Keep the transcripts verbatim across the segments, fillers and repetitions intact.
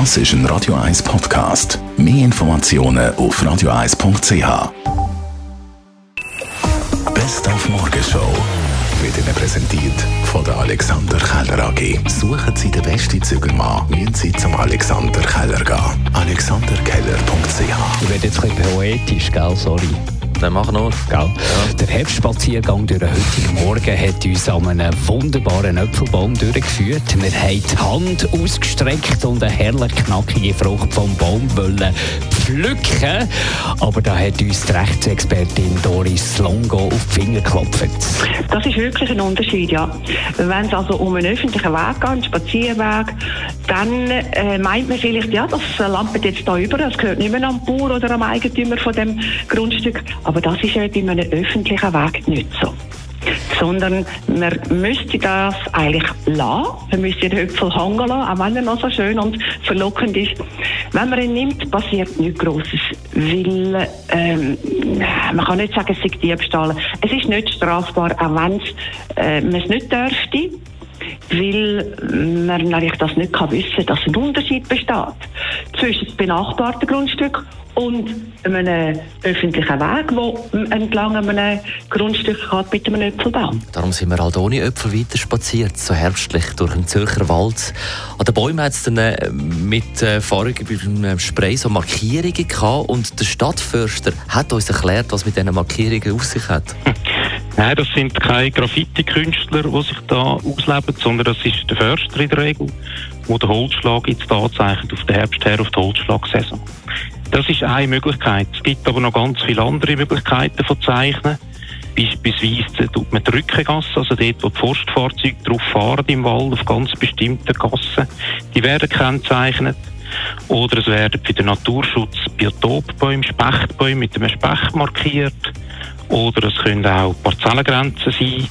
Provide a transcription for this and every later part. Das ist ein Radio eins Podcast. Mehr Informationen auf radio eins punkt c h. Best auf Morgenshow wird Ihnen präsentiert von der Alexander Keller A G. Suchen Sie den besten Zügelmann, müssen Sie zum Alexander Keller gehen. alexander keller punkt c h. Ich werde jetzt ein bisschen poetisch, gell? Sorry. Dann mach noch. Ja. Der Herbstspaziergang durch den heutigen Morgen hat uns an einen wunderbaren Apfelbaum durchgeführt. Wir haben die Hand ausgestreckt und eine herrlich knackige Frucht vom Baum wollen pflücken. Aber da hat uns die Rechtsexpertin Doris Slongo auf die Finger geklopft. Das ist wirklich ein Unterschied, ja. Wenn es also um einen öffentlichen Weg geht, einen Spazierweg, dann äh, meint man vielleicht, ja, das lampert jetzt da über, das gehört nicht mehr am Bauer oder am Eigentümer von dem Grundstück. Aber das ist ja bei einem öffentlichen Weg nicht so. Sondern man müsste das eigentlich lassen. Man müsste den Höpfel hängen lassen, auch wenn er noch so schön und verlockend ist. Wenn man ihn nimmt, passiert nichts Grosses. Weil, ähm, man kann nicht sagen, es sei Diebstahl. Es ist nicht strafbar, auch wenn äh, man es nicht dürfte. Weil man natürlich das nicht kann wissen, dass ein Unterschied besteht zwischen dem benachbarten Grundstück und einem öffentlichen Weg, der entlang einem Grundstück geht mit einem Äpfelbaum. Darum sind wir halt ohne Äpfel weiter spaziert, so herbstlich durch den Zürcher Wald. An den Bäumen hat es dann mit äh, farbigen Spray so Markierungen gehabt und der Stadtförster hat uns erklärt, was mit diesen Markierungen auf sich hat. Nein, das sind keine Graffiti-Künstler, die sich da ausleben, sondern das ist der Förster in der Regel, der den Holzschlag jetzt anzeichnet auf den Herbst her, auf die Holzschlagsaison. Das ist eine Möglichkeit. Es gibt aber noch ganz viele andere Möglichkeiten von Zeichnen. Beispielsweise tut man die Rückengasse, also dort, wo die Forstfahrzeuge drauf fahren im Wald, auf ganz bestimmten Gassen. Die werden gekennzeichnet. Oder es werden für den Naturschutz Biotopbäume, Spechtbäume mit einem Specht markiert. Oder es können auch Parzellengrenzen sein.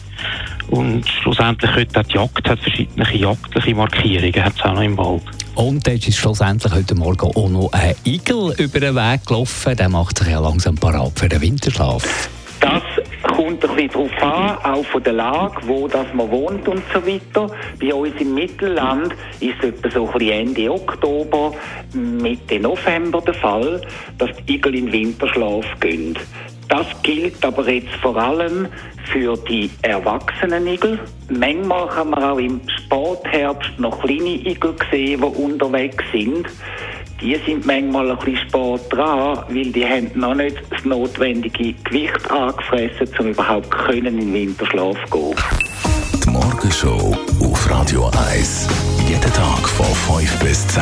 Und schlussendlich heute auch die Jagd hat verschiedene jagdliche Markierungen, hat es auch noch im Wald. Und jetzt ist schlussendlich heute Morgen auch noch ein Igel über den Weg gelaufen. Der macht sich ja langsam parat für den Winterschlaf. Das kommt ein bisschen darauf an, auch von der Lage, wo das man wohnt und so weiter. Bei uns im Mittelland ist es etwa so Ende Oktober, Mitte November der Fall, dass die Igel in den Winterschlaf gehen. Das gilt aber jetzt vor allem für die erwachsenen Igel. Manchmal kann man auch im Spätherbst noch kleine Igel sehen, die unterwegs sind. Die sind manchmal ein bisschen spät dran, weil die haben noch nicht das notwendige Gewicht angefressen, um überhaupt können in den Winterschlaf zu gehen. Die Morgenshow auf Radio eins. Jeden Tag von fünf bis zehn.